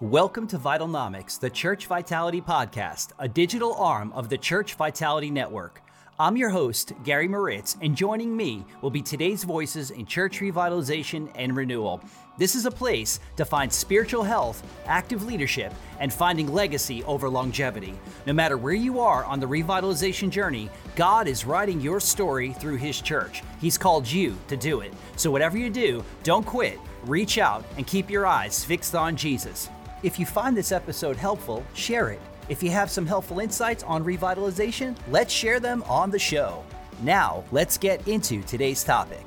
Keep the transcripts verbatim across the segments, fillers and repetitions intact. Welcome to Vitalnomics, the Church Vitality Podcast, a digital arm of the Church Vitality Network. I'm your host, Gary Moritz, and joining me will be today's voices in church revitalization and renewal. This is a place to find spiritual health, active leadership, and finding legacy over longevity. No matter where you are on the revitalization journey, God is writing your story through His church. He's called you to do it. So whatever you do, don't quit, reach out, and keep your eyes fixed on Jesus. If you find this episode helpful, share it. If you have some helpful insights on revitalization, let's share them on the show. Now, let's get into today's topic.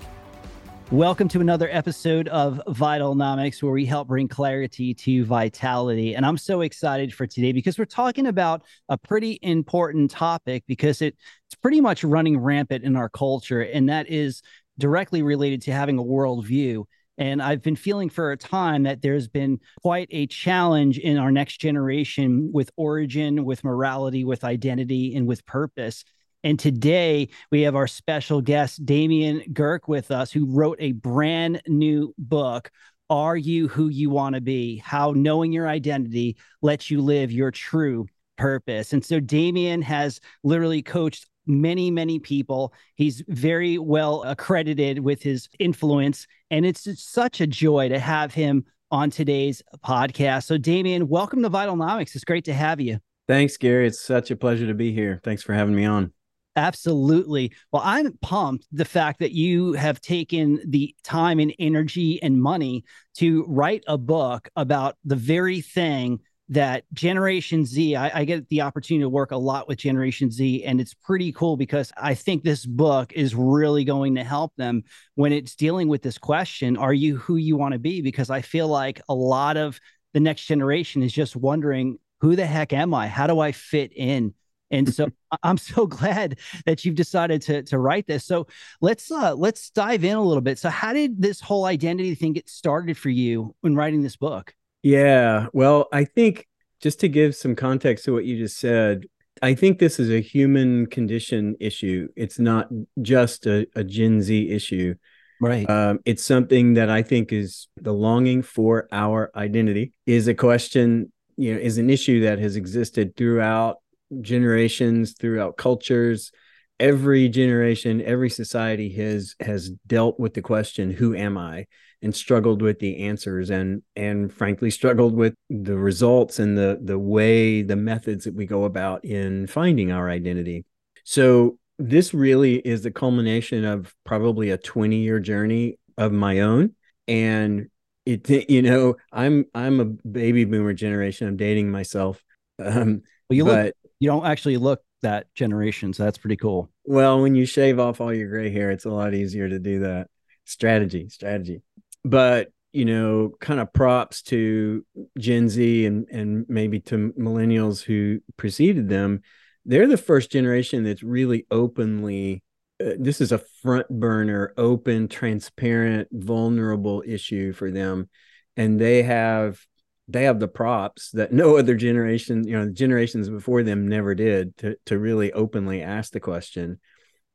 Welcome to another episode of Vitalnomics, where we help bring clarity to vitality. And I'm so excited for today because we're talking about a pretty important topic because it, it's pretty much running rampant in our culture, and that is directly related to having a worldview. And I've been feeling for a time that there's been quite a challenge in our next generation with origin, with morality, with identity, and with purpose. And today we have our special guest, Damian Gerke, with us, who wrote a brand new book, Are You Who You Want to Be? How Knowing Your Identity Lets You Live Your True Purpose. And so Damian has literally coached many, many people. He's very well accredited with his influence, and it's just such a joy to have him on today's podcast. So Damian, welcome to Vitalnomics. It's great to have you. Thanks, Gary. It's such a pleasure to be here. Thanks for having me on. Absolutely. Well, I'm pumped the fact that you have taken the time and energy and money to write a book about the very thing that Generation Z, I, I get the opportunity to work a lot with Generation Z, and it's pretty cool because I think this book is really going to help them when it's dealing with this question, are you who you want to be? Because I feel like a lot of the next generation is just wondering, who the heck am I? How do I fit in? And so I'm so glad that you've decided to to write this. So let's uh, let's dive in a little bit. So how did this whole identity thing get started for you when writing this book? Yeah, well, I think just to give some context to what you just said, I think this is a human condition issue. It's not just a, a Gen Z issue. Right. Um, it's something that I think is the longing for our identity is a question, you know, is an issue that has existed throughout generations, throughout cultures. Every generation, every society has has dealt with the question, who am I? And struggled with the answers and and frankly struggled with the results and the the way, the methods that we go about in finding our identity. So this really is the culmination of probably a twenty-year journey of my own. And it, you know, I'm I'm a baby boomer generation. I'm dating myself. Um, well, you but, look, you don't actually look that generation, so that's pretty cool. Well, when you shave off all your gray hair, it's a lot easier to do that. Strategy, strategy. But, you know, kind of props to Gen Z and, and maybe to millennials who preceded them. They're the first generation that's really openly, uh, this is a front burner, open, transparent, vulnerable issue for them. And they have, they have the props that no other generation, you know, the generations before them never did to, to really openly ask the question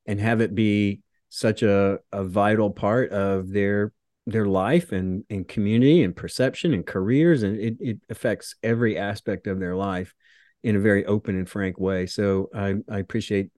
and have it be such a, a vital part of their their life and, and community and perception and careers. And it, it affects every aspect of their life in a very open and frank way. So I, I appreciate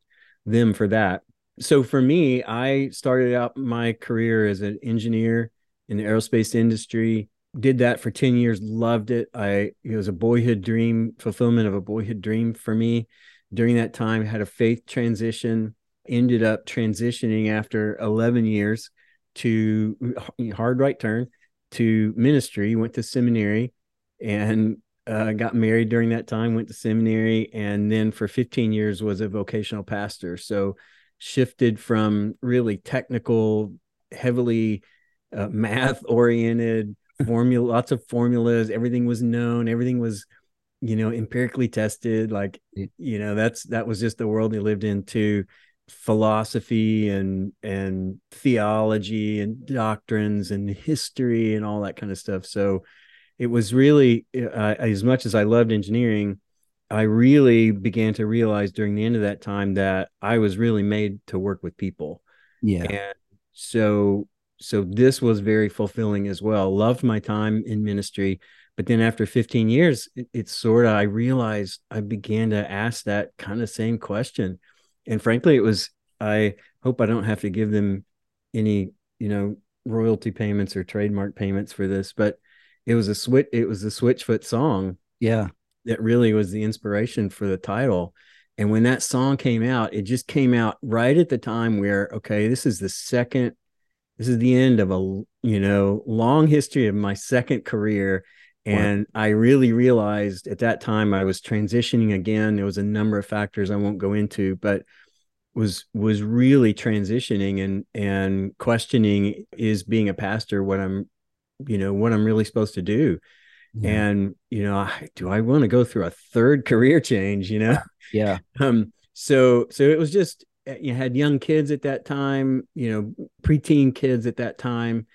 them for that. So for me, I started out my career as an engineer in the aerospace industry, did that for ten years, loved it. I, it was a boyhood dream, fulfillment of a boyhood dream for me. During that time, had a faith transition, ended up transitioning after eleven years to hard right turn to ministry, went to seminary and uh, got married during that time, went to seminary. And then for fifteen years was a vocational pastor. So shifted from really technical, heavily uh, math oriented formula, lots of formulas. Everything was known. Everything was, you know, empirically tested. Like, you know, that's, that was just the world they lived in too. Philosophy and and theology and doctrines and history and all that kind of stuff. So it was really, uh, as much as I loved engineering, I really began to realize during the end of that time that I was really made to work with people. Yeah. And so so this was very fulfilling as well. Loved my time in ministry. But then after fifteen years, it, it sort of, I realized I began to ask that kind of same question. And frankly, it was, I hope I don't have to give them any, you know, royalty payments or trademark payments for this, but it was a switch. It was a Switchfoot song. Yeah. That really was the inspiration for the title. And when that song came out, it just came out right at the time where, okay, this is the second, this is the end of a, you know, long history of my second career. And wow. I really realized at that time I was transitioning again. There was a number of factors I won't go into, but was, was really transitioning and, and questioning, is being a pastor what I'm, you know, what I'm really supposed to do. Yeah. And, you know, I, do I want to go through a third career change, you know? Yeah. Um, so, so it was just, you had young kids at that time, you know, preteen kids at that time.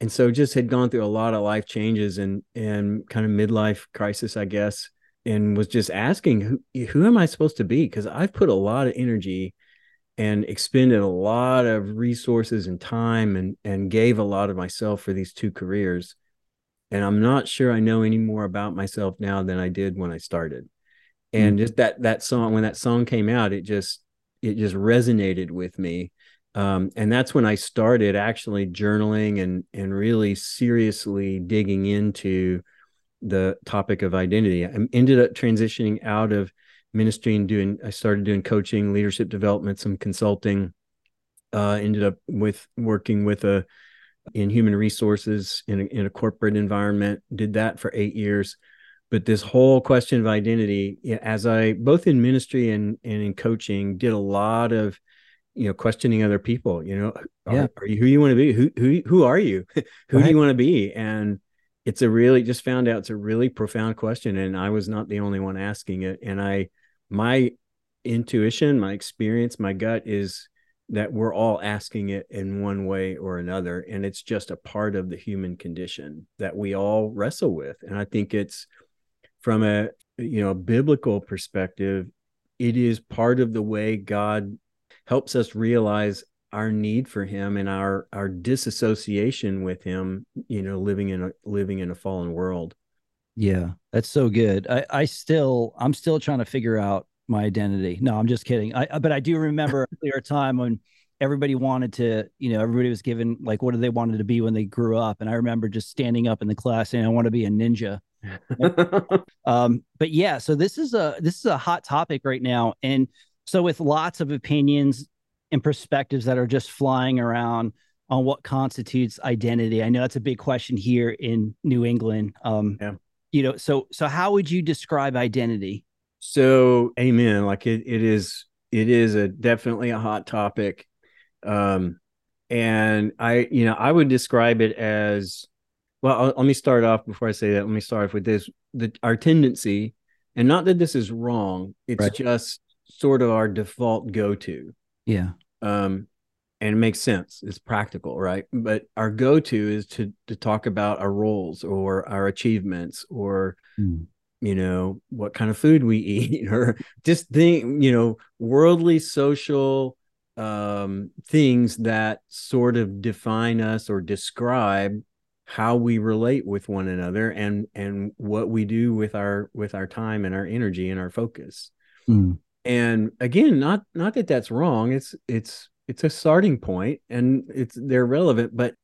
And so just had gone through a lot of life changes and, and kind of midlife crisis, I guess, and was just asking, who, who am I supposed to be? Because I've put a lot of energy and expended a lot of resources and time and, and gave a lot of myself for these two careers. And I'm not sure I know any more about myself now than I did when I started. And mm-hmm. just that, that song, when that song came out, it just, it just resonated with me. Um, and that's when I started actually journaling and, and really seriously digging into the topic of identity. I ended up transitioning out of ministry and doing, I started doing coaching, leadership development, some consulting, uh, ended up with working with a, in human resources in a, in a corporate environment, did that for eight years. But this whole question of identity, as I, both in ministry and, and in coaching, did a lot of, you know, questioning other people, you know, are, yeah. are you who you want to be? Who, who, who are you? Who right. do you want to be? And it's a really, just found out it's a really profound question. And I was not the only one asking it. And I, my intuition, my experience, my gut is that we're all asking it in one way or another. And it's just a part of the human condition that we all wrestle with. And I think it's from a, you know, biblical perspective, it is part of the way God helps us realize our need for him and our, our disassociation with him, you know, living in a, living in a fallen world. Yeah, that's so good. I, I still, I'm still trying to figure out my identity. No, I'm just kidding. I, but I do remember a clear time when everybody wanted to, you know, everybody was given like, what do they wanted to be when they grew up? And I remember just standing up in the class saying, I want to be a ninja. um, but yeah, so this is a, this is a hot topic right now. And so with lots of opinions and perspectives that are just flying around on what constitutes identity. I know that's a big question here in New England. Um, yeah. You know, so, so how would you describe identity? So, amen. Like it, it is, it is a definitely a hot topic. Um, and I, you know, I would describe it as, well, I'll, let me start off before I say that. Let me start off with this, the, our tendency, and not that this is wrong. It's right. just, sort of our default go-to. Yeah. Um, and it makes sense. It's practical, right? But our go-to is to to talk about our roles or our achievements or, mm. you know, what kind of food we eat or just thing, you know, worldly, social um, things that sort of define us or describe how we relate with one another and, and what we do with our, with our time and our energy and our focus. Mm. And again, not, not that that's wrong. It's, it's, it's a starting point and it's, they're relevant, but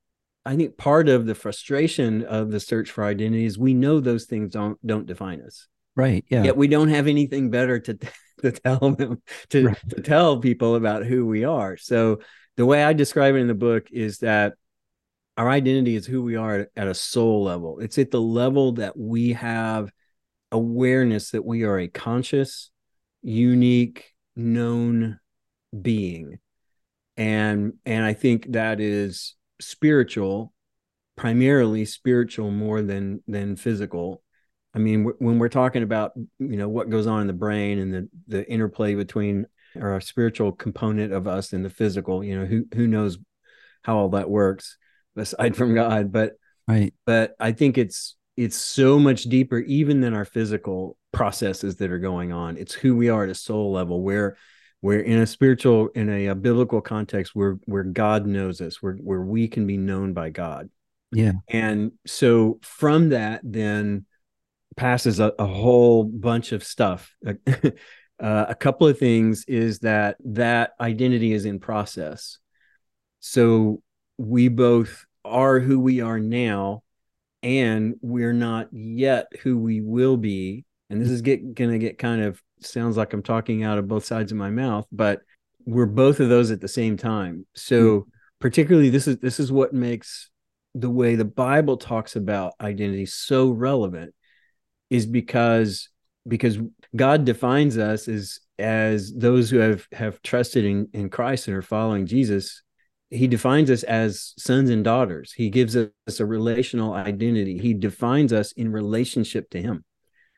I think part of the frustration of the search for identity is we know those things don't, don't define us. Right. Yeah. Yet we don't have anything better to, to tell them, to, right. to tell people about who we are. So the way I describe it in the book is that our identity is who we are at a soul level. It's at the level that we have awareness that we are a conscious, unique, known being. And, and I think that is spiritual, primarily spiritual more than, than physical. I mean, w- when we're talking about, you know, what goes on in the brain and the, the interplay between our spiritual component of us and the physical, you know, who, who knows how all that works aside from God, but, right. but I think it's, it's so much deeper even than our physical processes that are going on. It's who we are at a soul level where Where in a spiritual, in a, a biblical context, where where God knows us, where where we can be known by God. Yeah. And so from that, then passes a, a whole bunch of stuff. uh, a couple of things is that that identity is in process. So we both are who we are now, and we're not yet who we will be. And this is get going to get kind of sounds like I'm talking out of both sides of my mouth, but we're both of those at the same time. So mm. particularly this is, this is what makes the way the Bible talks about identity so relevant, is because, because God defines us as, as those who have, have trusted in, in Christ and are following Jesus. He defines us as sons and daughters. He gives us a relational identity. He defines us in relationship to him.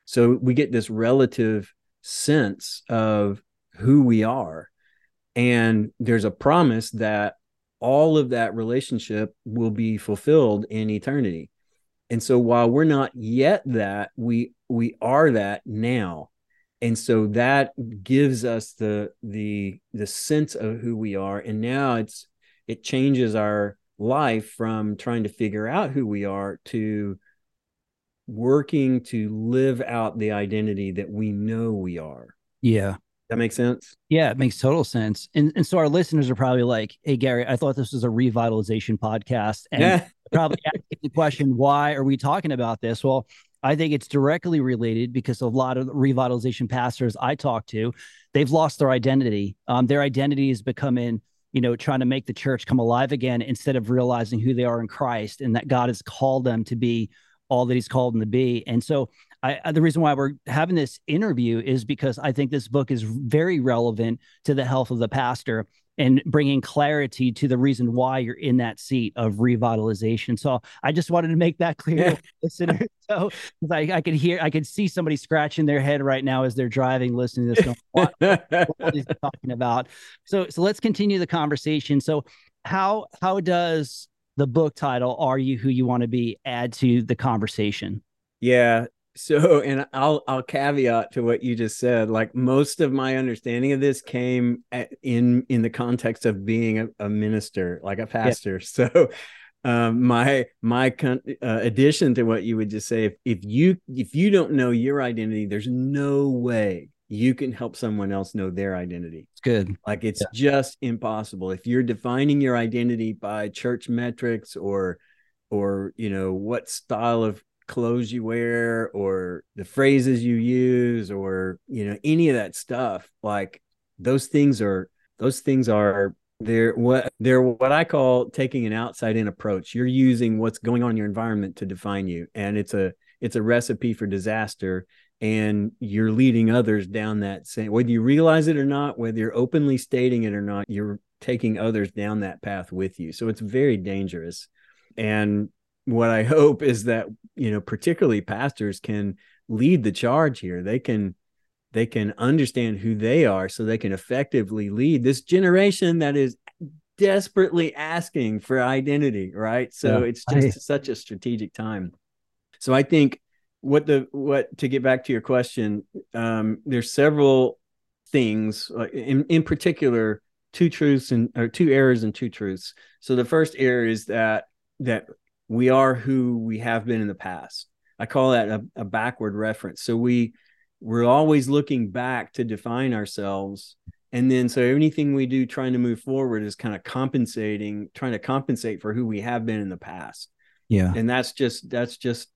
So we get this relative sense of who we are. And there's a promise that all of that relationship will be fulfilled in eternity. And so while we're not yet that, we we are that now. And so that gives us the the the sense of who we are. And now it's it changes our life from trying to figure out who we are to working to live out the identity that we know we are. Yeah. That makes sense? Yeah, it makes total sense. And and so our listeners are probably like, hey, Gary, I thought this was a revitalization podcast. And yeah. probably asking the question, why are we talking about this? Well, I think it's directly related because a lot of revitalization pastors I talk to, they've lost their identity. Um, their identity is becoming, you know, trying to make the church come alive again instead of realizing who they are in Christ and that God has called them to be all that he's called them to be. And so I, the reason why we're having this interview is because I think this book is very relevant to the health of the pastor and bringing clarity to the reason why you're in that seat of revitalization. So I just wanted to make that clear. Yeah. Listener. So I, I could hear, I could see somebody scratching their head right now as they're driving, listening to this. What, what he's talking about. So, so let's continue the conversation. So how, how does the book title, Are You Who You Want to Be, add to the conversation? Yeah. So, and I'll, I'll caveat to what you just said, like most of my understanding of this came at, in, in the context of being a, a minister, like a pastor. Yeah. So um, my, my con uh, addition to what you would just say, if, if you, if you don't know your identity, there's no way you can help someone else know their identity. It's good. Like it's yeah. just impossible. If you're defining your identity by church metrics or, or, you know, what style of clothes you wear or the phrases you use or, you know, any of that stuff, like those things are, those things are they're what they're what I call taking an outside in approach. You're using what's going on in your environment to define you. And it's a, it's a recipe for disaster, and you're leading others down that same, whether you realize it or not, whether you're openly stating it or not, you're taking others down that path with you. So it's very dangerous. And what I hope is that, you know, particularly pastors can lead the charge here. They can, they can understand who they are so they can effectively lead this generation that is desperately asking for identity, right? So yeah. it's just I, such a strategic time. So I think what the, what, to get back to your question, um, there's several things uh, in, in particular, two truths and or two errors and two truths. So the first error is that, that, we are who we have been in the past. I call that a, a backward reference. So we, we're always looking back to define ourselves. And then, so anything we do trying to move forward is kind of compensating, trying to compensate for who we have been in the past. Yeah. And that's just, that's just,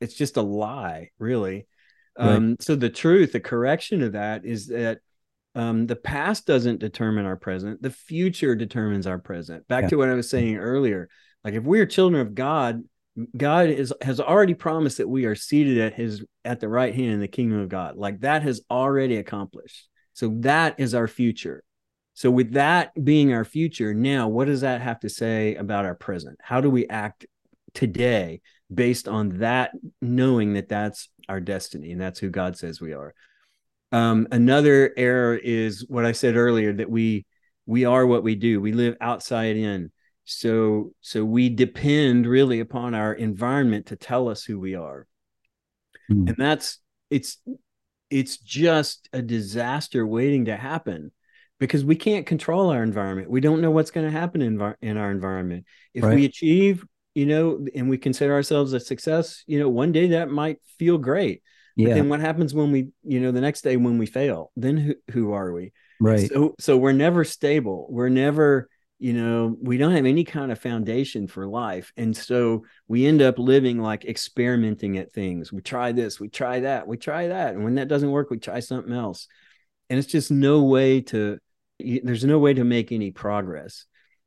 it's just a lie, really. Right. Um, so the truth, the correction of that is that um, the past doesn't determine our present. The future determines our present. Back yeah. to what I was saying earlier. Like if we're children of God, God is, has already promised that we are seated at his, at the right hand in the kingdom of God. Like that has already accomplished. So that is our future. So with that being our future, now, what does that have to say about our present? How do we act today based on that, knowing that that's our destiny and that's who God says we are? Um, another error is what I said earlier, that we, we are what we do. We live outside in. So, so we depend really upon our environment to tell us who we are. Mm. And that's, it's, it's just a disaster waiting to happen. because we can't control our environment. We don't know what's going to happen in, in our environment. If right. we achieve, you know, and we consider ourselves a success, you know, one day that might feel great. Yeah. But then what happens when we, you know, the next day when we fail, then who, who are we? Right. So, so we're never stable. We're never, you know, we don't have any kind of foundation for life. And so we end up living like experimenting at things. We try this, we try that, we try that. And when that doesn't work, we try something else. And it's just no way to, there's no way to make any progress.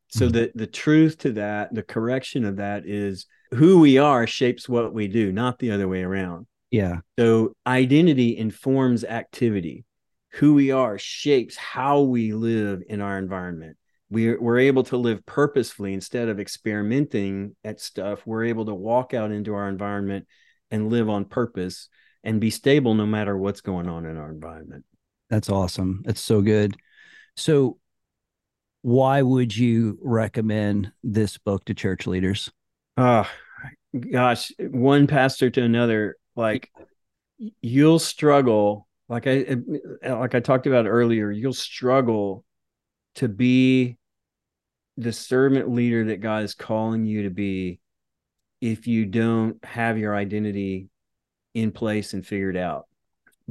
So mm-hmm. the, the truth to that, the correction of that is who we are shapes what we do, not the other way around. Yeah. So identity informs activity. Who we are shapes how we live in our environment. We're, we're able to live purposefully instead of experimenting at stuff. We're able to walk out into our environment and live on purpose and be stable no matter what's going on in our environment. That's awesome. That's so good. So why would you recommend this book to church leaders? Oh, gosh, one pastor to another, like you'll struggle. Like I, like I talked about earlier, you'll struggle to be the servant leader that God is calling you to be if you don't have your identity in place and figured out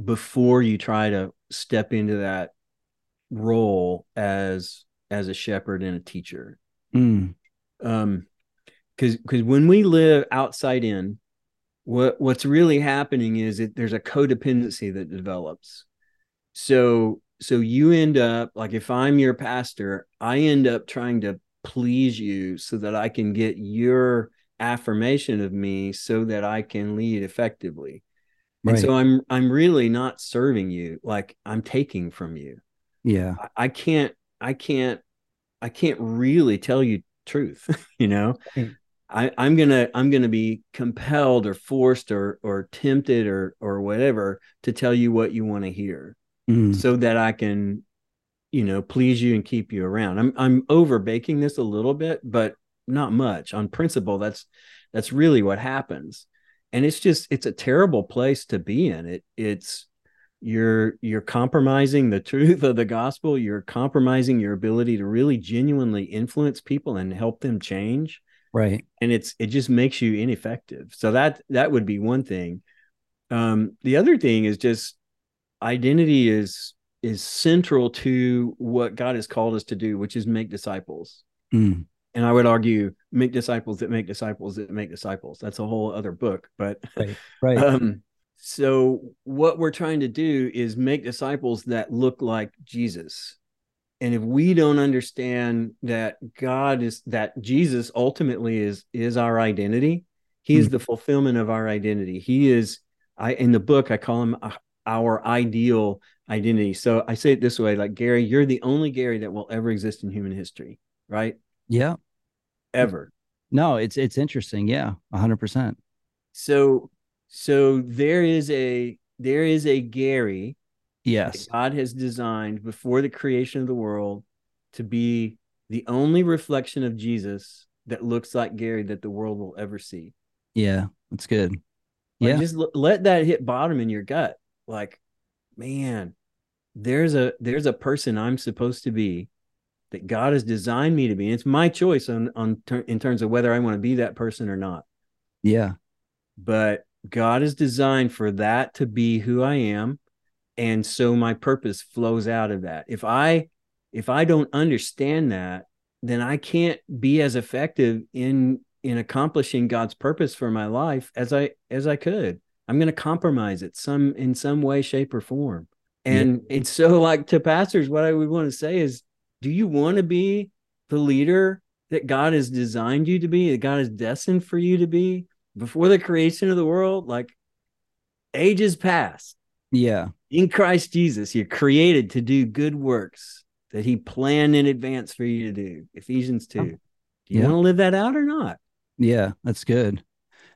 before you try to step into that role as as a shepherd and a teacher. Mm. Um, because because when we live outside in, what what's really happening is that there's a codependency that develops. So So you end up, like if I'm your pastor, I end up trying to please you so that I can get your affirmation of me so that I can lead effectively. Right. And so I'm I'm really not serving you, like I'm taking from you. Yeah. I, I can't, I can't, I can't really tell you truth, you know? Mm. I, I'm gonna I'm gonna be compelled or forced or or tempted or or whatever to tell you what you want to hear. Mm. So that I can, you know, please you and keep you around. I'm I'm over baking this a little bit, but not much. On principle, that's that's really what happens. And it's just it's a terrible place to be in. It it's you're you're compromising the truth of the gospel. You're compromising your ability to really genuinely influence people and help them change. Right. And it's it just makes you ineffective. So that that would be one thing. Um, the other thing is just identity is is central to what God has called us to do, which is make disciples. Mm. And I would argue, make disciples that make disciples that make disciples. That's a whole other book. But right, right. Um, so what we're trying to do is make disciples that look like Jesus. And if we don't understand that God is that Jesus ultimately is is our identity, He is mm. the fulfillment of our identity. He is. I in the book I call him. A, our ideal identity. So I say it this way, like, Gary, you're the only Gary that will ever exist in human history, right? Yeah. Ever. No, it's, it's interesting. Yeah. A hundred percent. So, so there is a, there is a Gary. Yes. That God has designed before the creation of the world to be the only reflection of Jesus that looks like Gary that the world will ever see. Yeah. That's good. Yeah. Like, just l- let that hit bottom in your gut. Like, man, there's a there's a person I'm supposed to be that God has designed me to be. And it's my choice on on ter- in terms of whether I want to be that person or not. Yeah. But God has designed for that to be who I am. And so my purpose flows out of that. If I if I don't understand that, then I can't be as effective in in accomplishing God's purpose for my life as I as I could. I'm going to compromise it some in some way, shape, or form. And yeah. it's so, like, to pastors, what I would want to say is, do you want to be the leader that God has designed you to be, that God is destined for you to be before the creation of the world? Like, ages past. Yeah. In Christ Jesus, you're created to do good works that He planned in advance for you to do. Ephesians two. Oh. Do you yeah. want to live that out or not? Yeah, that's good.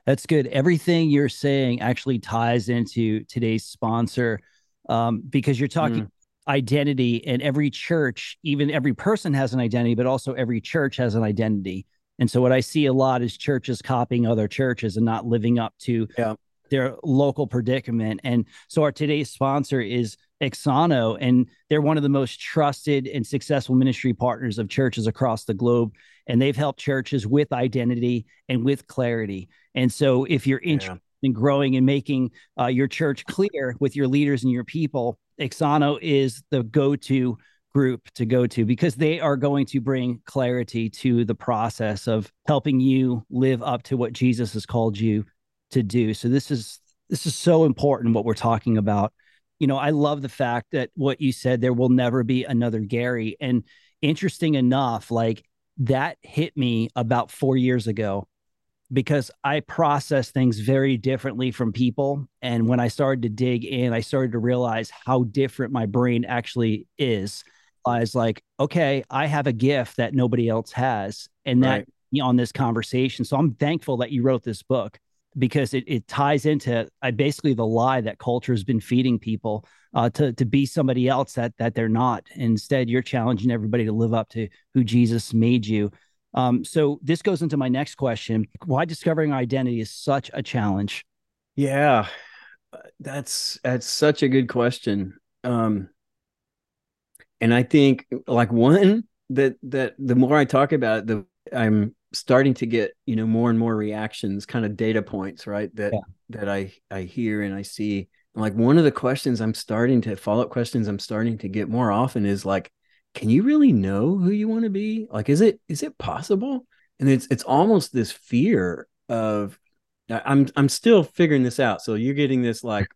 That's good. Everything you're saying actually ties into today's sponsor, um, because you're talking mm. identity, and every church, even every person has an identity, but also every church has an identity. And so what I see a lot is churches copying other churches and not living up to yeah. their local predicament. And so our today's sponsor is Auxano, and they're one of the most trusted and successful ministry partners of churches across the globe. And they've helped churches with identity and with clarity. And so if you're interested yeah. in growing and making uh, your church clear with your leaders and your people, Auxano is the go-to group to go to, because they are going to bring clarity to the process of helping you live up to what Jesus has called you to do. So this is this is so important, what we're talking about. You know, I love the fact that what you said, there will never be another Gary. And interesting enough, like that hit me about four years ago, because I process things very differently from people. And when I started to dig in, I started to realize how different my brain actually is. I was like, okay, I have a gift that nobody else has. And that right. you know, on this conversation. So I'm thankful that you wrote this book, because it, it ties into uh, basically the lie that culture has been feeding people uh, to, to be somebody else that, that they're not. Instead, you're challenging everybody to live up to who Jesus made you. Um, so this goes into my next question. Why discovering identity is such a challenge? Yeah, that's, that's such a good question. Um, and I think like one that, that the more I talk about it, the I'm starting to get, you know, more and more reactions, kind of data points, right. That, yeah. that I, I hear and I see. And like one of the questions I'm starting to follow-up questions I'm starting to get more often is like, can you really know who you want to be? Like, is it, is it possible? And it's, it's almost this fear of, I'm, I'm still figuring this out. So you're getting this like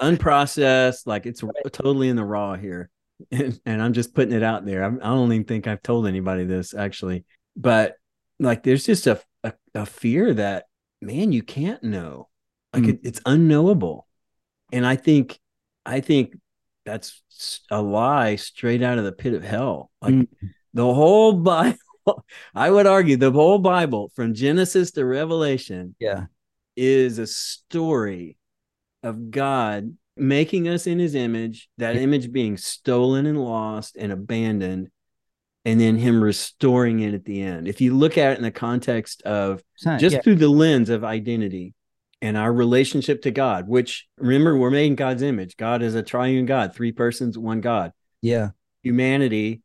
unprocessed, like it's totally in the raw here. And, and I'm just putting it out there. I'm, I don't even think I've told anybody this actually, but like, there's just a, a, a fear that, man, you can't know, like mm. it, it's unknowable. And I think, I think that's a lie straight out of the pit of hell. Like mm. the whole Bible, I would argue the whole Bible from Genesis to Revelation yeah. is a story of God making us in his image, that image being stolen and lost and abandoned, and then him restoring it at the end. If you look at it in the context of not, just yeah. through the lens of identity and our relationship to God, which remember, we're made in God's image. God is a triune God, three persons, one God. Yeah. Humanity.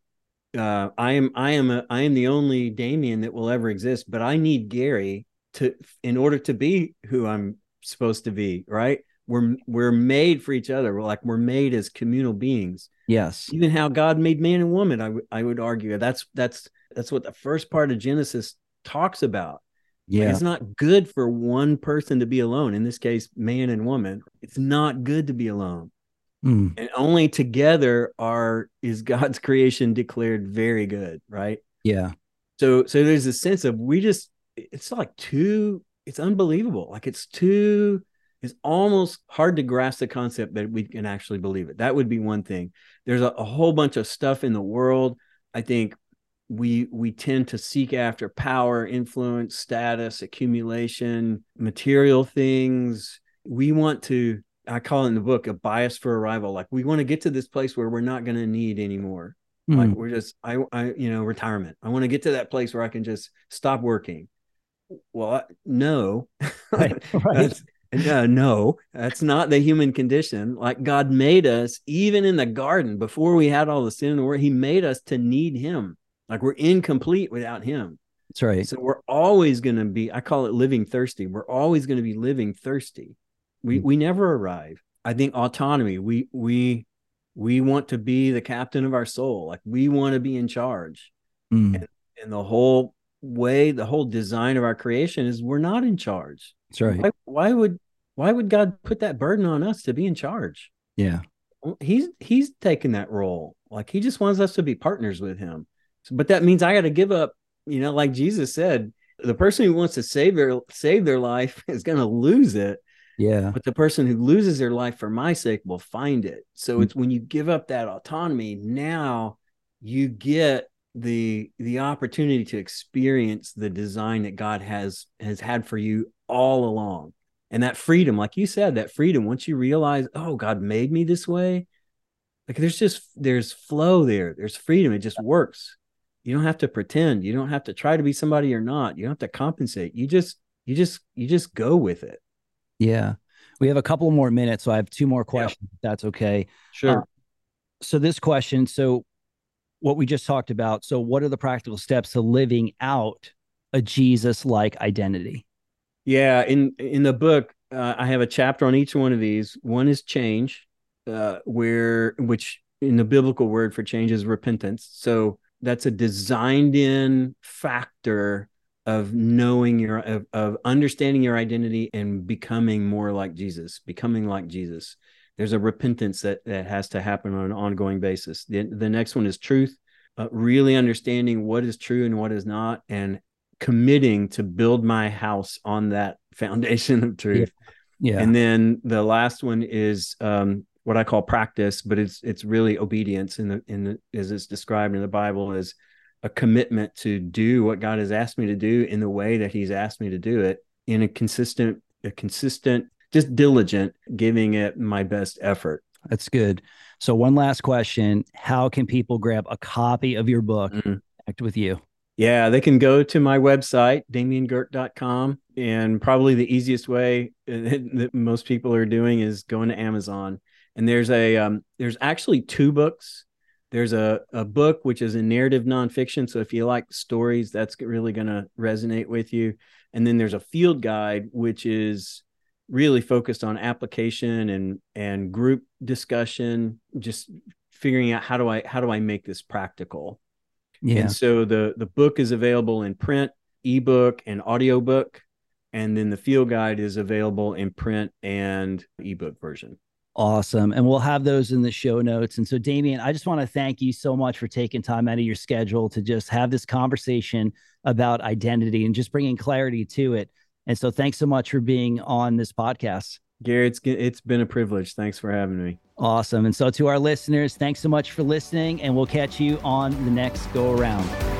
Uh, I am, I am, a, I am the only Damian that will ever exist, but I need Gary to, in order to be who I'm supposed to be. Right. We're, we're made for each other. We're like, we're made as communal beings. Yes. Even how God made man and woman, I would I would argue that's that's that's what the first part of Genesis talks about. Yeah. Like, it's not good for one person to be alone. In this case, man and woman. It's not good to be alone. Mm. And only together are is God's creation declared very good, right? Yeah. So so there's a sense of we just it's like too it's unbelievable. Like it's too It's almost hard to grasp the concept that we can actually believe it. That would be one thing. There's a, a whole bunch of stuff in the world. I think we we tend to seek after power, influence, status, accumulation, material things. We want to, I call it in the book, a bias for arrival. Like we want to get to this place where we're not going to need anymore. Mm. Like we're just, I, I, you know, retirement. I want to get to that place where I can just stop working. Well, I, no. Right. Right. Uh, no, that's not the human condition. Like God made us, even in the garden, before we had all the sin in the world, he made us to need him. Like we're incomplete without him. That's right. So we're always going to be, I call it living thirsty. We're always going to be living thirsty. We mm-hmm. we never arrive. I think autonomy, we, we, we want to be the captain of our soul. Like we want to be in charge. Mm. And, and the whole way, the whole design of our creation is we're not in charge. That's right. Why, why would why would God put that burden on us to be in charge? Yeah, he's he's taking that role. Like he just wants us to be partners with him. So, but that means I got to give up. You know, like Jesus said, the person who wants to save their save their life is going to lose it. Yeah. But the person who loses their life for my sake will find it. So mm-hmm. it's when you give up that autonomy, now you get the the opportunity to experience the design that God has has had for you all along. And that freedom, like you said, that freedom, once you realize, oh, God made me this way, like there's just, there's flow there. There's freedom. It just works. You don't have to pretend. You don't have to try to be somebody you're not. You don't have to compensate. You just, you just, you just go with it. Yeah. We have a couple more minutes, so I have two more questions, yeah. if that's okay. Sure. Uh, so this question, so what we just talked about, so what are the practical steps to living out a Jesus-like identity? Yeah, in, in the book, uh, I have a chapter on each one of these. One is change, uh, where which in the biblical word for change is repentance. So that's a designed-in factor of knowing your, of, of understanding your identity and becoming more like Jesus, becoming like Jesus. There's a repentance that, that has to happen on an ongoing basis. The, the next one is truth, uh, really understanding what is true and what is not, and committing to build my house on that foundation of truth. Yeah. Yeah. And then the last one is um, what I call practice, but it's it's really obedience in the in the, as it's described in the Bible as a commitment to do what God has asked me to do in the way that He's asked me to do it, in a consistent, a consistent, just diligent, giving it my best effort. That's good. So one last question. How can people grab a copy of your book mm-hmm. and connect with you? Yeah, they can go to my website, damian gerke dot com. And probably the easiest way that most people are doing is going to Amazon. And there's a, um, there's actually two books. There's a, a book, which is a narrative nonfiction. So if you like stories, that's really going to resonate with you. And then there's a field guide, which is really focused on application and, and group discussion, just figuring out how do I, how do I make this practical? Yeah. And so the, the book is available in print, ebook, and audiobook. And then the field guide is available in print and ebook version. Awesome. And we'll have those in the show notes. And so, Damian, I just want to thank you so much for taking time out of your schedule to just have this conversation about identity and just bringing clarity to it. And so thanks so much for being on this podcast. Gary, it's, it's been a privilege. Thanks for having me. Awesome. And so to our listeners, thanks so much for listening, and we'll catch you on the next go around.